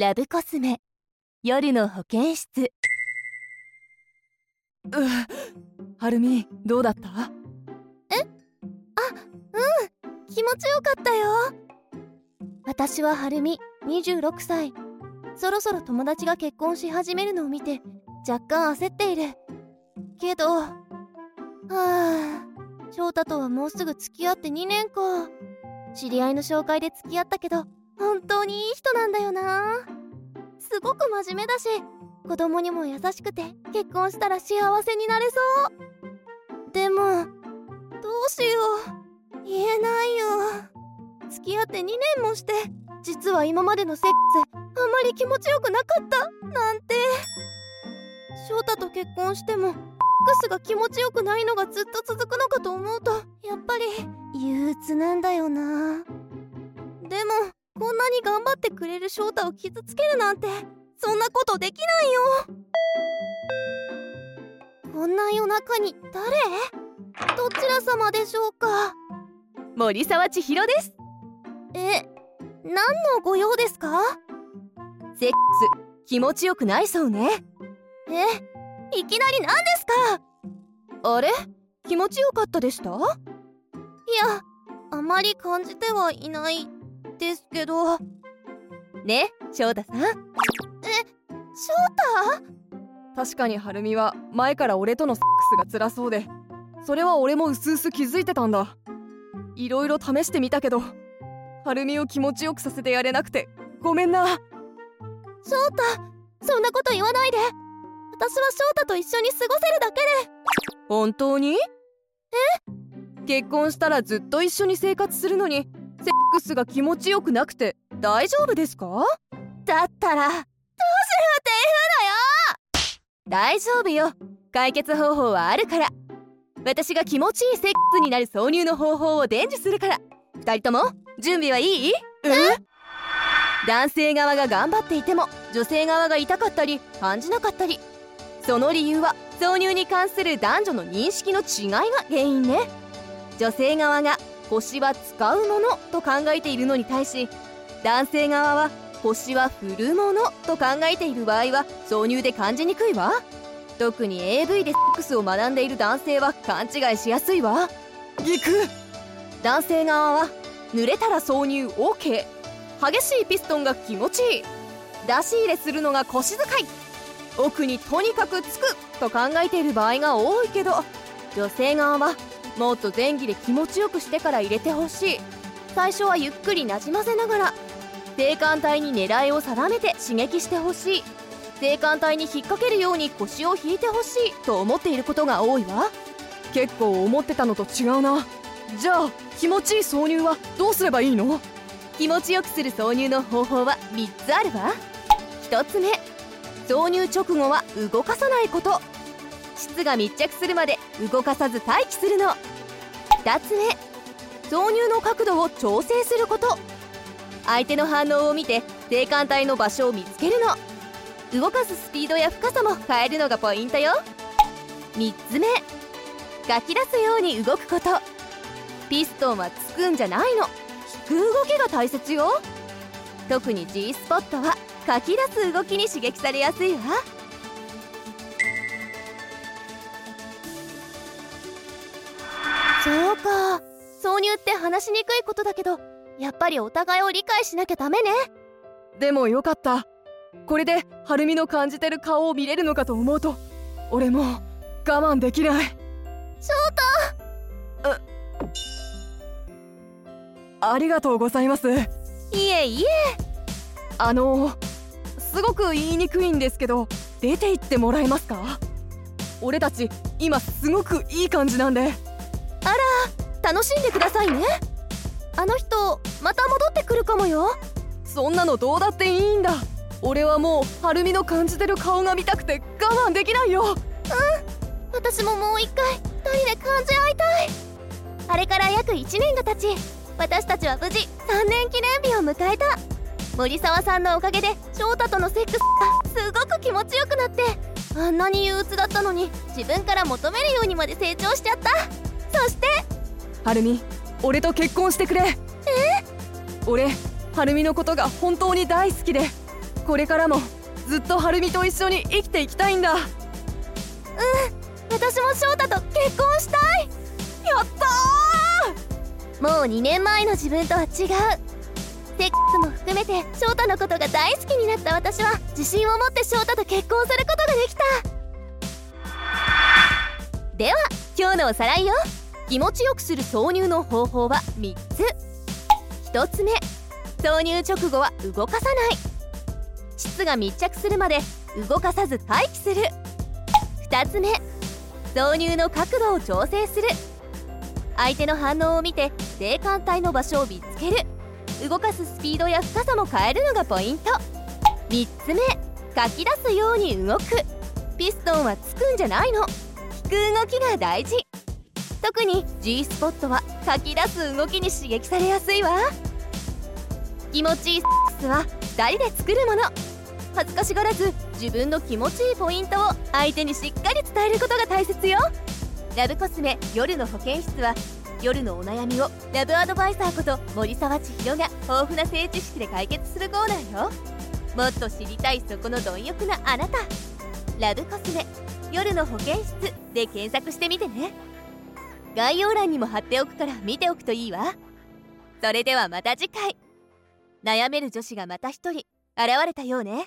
ラブコスメ夜の保健室。はるみ、どうだった？うん、気持ちよかったよ。私ははるみ26歳、そろそろ友達が結婚し始めるのを見て若干焦っているけど、翔太とはもうすぐ付き合って2年か。知り合いの紹介で付き合ったけど本当にいい人なんだよな。すごく真面目だし子供にも優しくて結婚したら幸せになれそう。でもどうしよう、言えないよ。付き合って2年もして実は今までのセックスあんまり気持ちよくなかったなんて。翔太と結婚してもセックスが気持ちよくないのがずっと続くのかと思うとやっぱり憂鬱なんだよな。でもこんなに頑張ってくれる翔太を傷つけるなんてそんなことできないよ。こんな夜中に誰？どちら様でしょうか？森沢千尋です。何のご用ですか？セックス気持ちよくないそうね。いきなり何ですか？あれ？気持ちよかったでした？いや、あまり感じてはいないですけどね。翔太さん。翔太？確かに晴美は前から俺とのセックスが辛そうで、それは俺もうすうす気づいてたんだ。いろいろ試してみたけど晴美を気持ちよくさせてやれなくてごめんな。翔太、そんなこと言わないで。私は翔太と一緒に過ごせるだけで。本当に？結婚したらずっと一緒に生活するのにセックスが気持ちよくなくて大丈夫ですか？だったらどうしようって言うのよ。大丈夫よ、解決方法はあるから。私が気持ちいいセックスになる挿入の方法を伝授するから、2人とも準備はいい？男性側が頑張っていても女性側が痛かったり感じなかったり、その理由は挿入に関する男女の認識の違いが原因ね。女性側が腰は使うものと考えているのに対し、男性側は腰は振るものと考えている場合は挿入で感じにくいわ。特に AV でセックスを学んでいる男性は勘違いしやすいわ。ぎく。男性側は濡れたら挿入 OK、 激しいピストンが気持ちいい、出し入れするのが腰使い、奥にとにかくつくと考えている場合が多いけど、女性側はもっと前戯で気持ちよくしてから入れてほしい。最初はゆっくりなじませながら性感帯に狙いを定めて刺激してほしい。性感帯に引っ掛けるように腰を引いてほしいと思っていることが多いわ。結構思ってたのと違うな。じゃあ気持ちいい挿入はどうすればいいの？気持ちよくする挿入の方法は3つあるわ。1つ目、挿入直後は動かさないこと。膣が密着するまで動かさず待機するの。2つ目、挿入の角度を調整すること。相手の反応を見て性感帯の場所を見つけるの。動かすスピードや深さも変えるのがポイントよ。3つ目、かき出すように動くこと。ピストンはつくんじゃないの、引く動きが大切よ。特に G スポットはかき出す動きに刺激されやすいわ。そうか、挿入って話しにくいことだけどやっぱりお互いを理解しなきゃダメね。でもよかった、これで晴美の感じてる顔を見れるのかと思うと俺もう我慢できない。翔太。ありがとうございます。いえいえ。すごく言いにくいんですけど出て行ってもらえますか？俺たち今すごくいい感じなんで。あら、楽しんでくださいね。あの人また戻ってくるかもよ。そんなのどうだっていいんだ。俺はもう晴美の感じてる顔が見たくて我慢できないよ。私ももう1回2人で感じ合いたい。あれから約1年が経ち、私たちは無事3年記念日を迎えた。森沢さんのおかげで翔太とのセックスがすごく気持ちよくなって、あんなに憂鬱だったのに自分から求めるようにまで成長しちゃった。そして晴美、俺と結婚してくれ。俺晴美のことが本当に大好きで、これからもずっと晴美と一緒に生きていきたいんだ。うん、私も翔太と結婚したい。やったー。もう2年前の自分とは違う。セックスも含めて翔太のことが大好きになった私は、自信を持って翔太と結婚することができた。では今日のおさらいよ。気持ちよくする挿入の方法は3つ。1つ目、挿入直後は動かさない。膣が密着するまで動かさず待機する。2つ目、挿入の角度を調整する。相手の反応を見て冷感帯の場所を見つける。動かすスピードや深さも変えるのがポイント。3つ目、かき出すように動く。ピストンはつくんじゃないの。引く動きが大事。特に G スポットはかき出す動きに刺激されやすいわ。気持ちいいセックスは2人で作るもの。恥ずかしがらず自分の気持ちいいポイントを相手にしっかり伝えることが大切よ。ラブコスメ夜の保健室は、夜のお悩みをラブアドバイザーこと森沢千尋が豊富な性知識で解決するコーナーよ。もっと知りたいそこの貪欲なあなた、ラブコスメ夜の保健室で検索してみてね。概要欄にも貼っておくから見ておくといいわ。それではまた次回。悩める女子がまた一人現れたようね。